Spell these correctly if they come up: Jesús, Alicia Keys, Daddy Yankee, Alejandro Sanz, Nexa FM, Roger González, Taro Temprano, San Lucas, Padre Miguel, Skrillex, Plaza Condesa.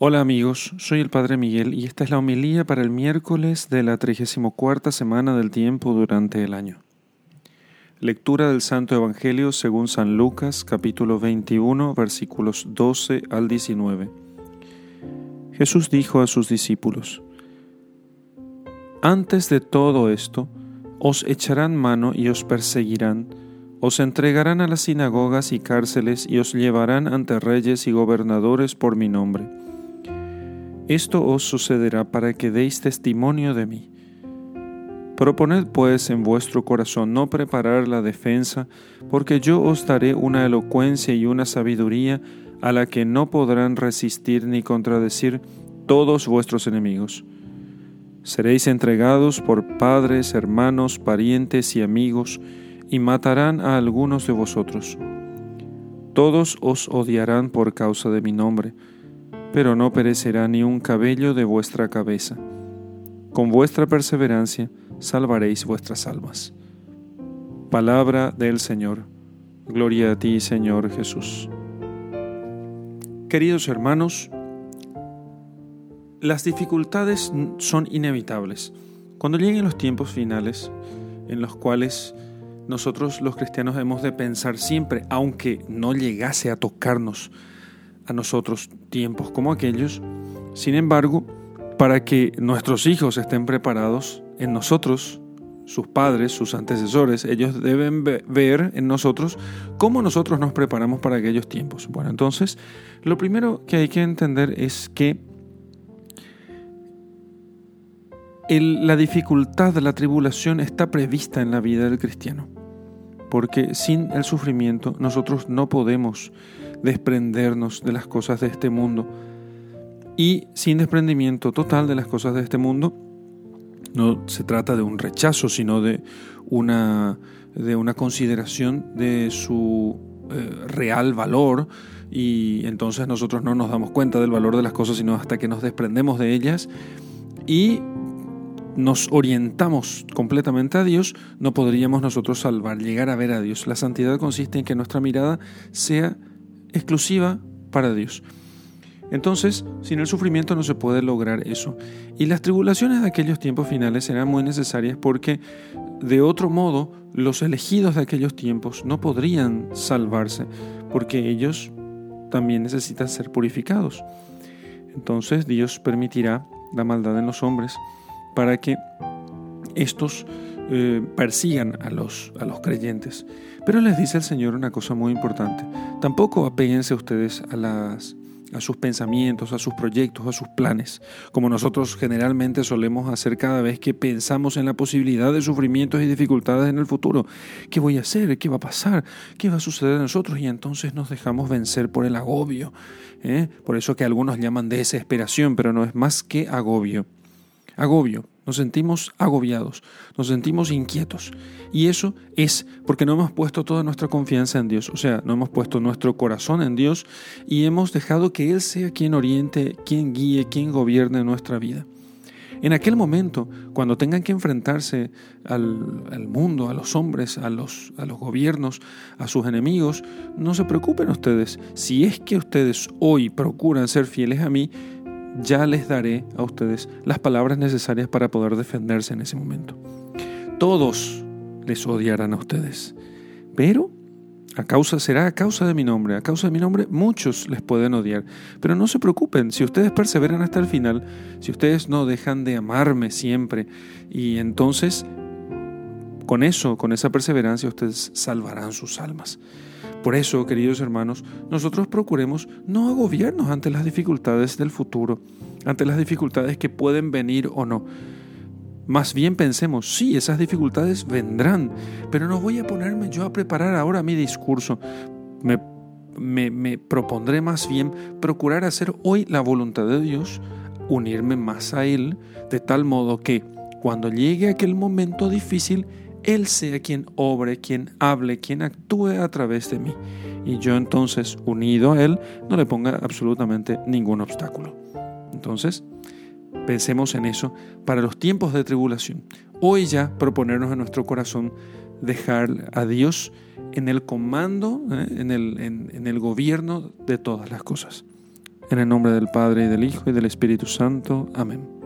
Hola amigos, soy el Padre Miguel y esta es la homilía para el miércoles de la 34ª semana del tiempo durante el año. Lectura del Santo Evangelio según San Lucas, capítulo 21, versículos 12 al 19. Jesús dijo a sus discípulos: Antes de todo esto, os echarán mano y os perseguirán, os entregarán a las sinagogas y cárceles y os llevarán ante reyes y gobernadores por mi nombre. Esto os sucederá para que deis testimonio de mí. Proponed pues en vuestro corazón no preparar la defensa, porque yo os daré una elocuencia y una sabiduría a la que no podrán resistir ni contradecir todos vuestros enemigos. Seréis entregados por padres, hermanos, parientes y amigos, y matarán a algunos de vosotros. Todos os odiarán por causa de mi nombre, pero no perecerá ni un cabello de vuestra cabeza. Con vuestra perseverancia salvaréis vuestras almas. Palabra del Señor. Gloria a ti, Señor Jesús. Queridos hermanos, las dificultades son inevitables. Cuando lleguen los tiempos finales, en los cuales nosotros los cristianos hemos de pensar siempre, aunque no llegase a tocarnos a nosotros tiempos como aquellos, sin embargo, para que nuestros hijos estén preparados en nosotros, sus padres, sus antecesores, ellos deben ver en nosotros cómo nosotros nos preparamos para aquellos tiempos. Bueno, entonces, lo primero que hay que entender es que la dificultad, la tribulación está prevista en la vida del cristiano, porque sin el sufrimiento nosotros no podemos desprendernos de las cosas de este mundo, y sin desprendimiento total de las cosas de este mundo no se trata de un rechazo, sino de una consideración de su real valor, y entonces nosotros no nos damos cuenta del valor de las cosas sino hasta que nos desprendemos de ellas y nos orientamos completamente a Dios. No podríamos nosotros llegar a ver a Dios. La santidad consiste en que nuestra mirada sea exclusiva para Dios. Entonces, sin el sufrimiento no se puede lograr eso. Y las tribulaciones de aquellos tiempos finales serán muy necesarias, porque de otro modo los elegidos de aquellos tiempos no podrían salvarse, porque ellos también necesitan ser purificados. Entonces Dios permitirá la maldad en los hombres para que estos persigan a los creyentes. Pero les dice el Señor una cosa muy importante: tampoco apéguense ustedes a sus pensamientos, a sus proyectos, a sus planes, como nosotros generalmente solemos hacer cada vez que pensamos en la posibilidad de sufrimientos y dificultades en el futuro. ¿Qué voy a hacer? ¿Qué va a pasar? ¿Qué va a suceder a nosotros? Y entonces nos dejamos vencer por el agobio, por eso que algunos llaman desesperación, pero no es más que agobio. Nos sentimos agobiados, nos sentimos inquietos, y eso es porque no hemos puesto toda nuestra confianza en Dios, o sea, no hemos puesto nuestro corazón en Dios y hemos dejado que Él sea quien oriente, quien guíe, quien gobierne nuestra vida. En aquel momento, cuando tengan que enfrentarse al mundo, a los hombres, a los gobiernos, a sus enemigos, no se preocupen ustedes. Si es que ustedes hoy procuran ser fieles a mí, ya les daré a ustedes las palabras necesarias para poder defenderse en ese momento. Todos les odiarán a ustedes, pero será a causa de mi nombre. A causa de mi nombre muchos les pueden odiar, pero no se preocupen. Si ustedes perseveran hasta el final, si ustedes no dejan de amarme siempre, y entonces con esa perseverancia, ustedes salvarán sus almas. Por eso, queridos hermanos, nosotros procuremos no agobiarnos ante las dificultades del futuro, ante las dificultades que pueden venir o no. Más bien pensemos, sí, esas dificultades vendrán, pero no voy a ponerme yo a preparar ahora mi discurso. Me propondré más bien procurar hacer hoy la voluntad de Dios, unirme más a Él, de tal modo que cuando llegue aquel momento difícil, Él sea quien obre, quien hable, quien actúe a través de mí. Y yo entonces, unido a Él, no le ponga absolutamente ningún obstáculo. Entonces, pensemos en eso para los tiempos de tribulación. Hoy ya proponernos en nuestro corazón dejar a Dios en el comando, en el gobierno de todas las cosas. En el nombre del Padre, y del Hijo, y del Espíritu Santo. Amén.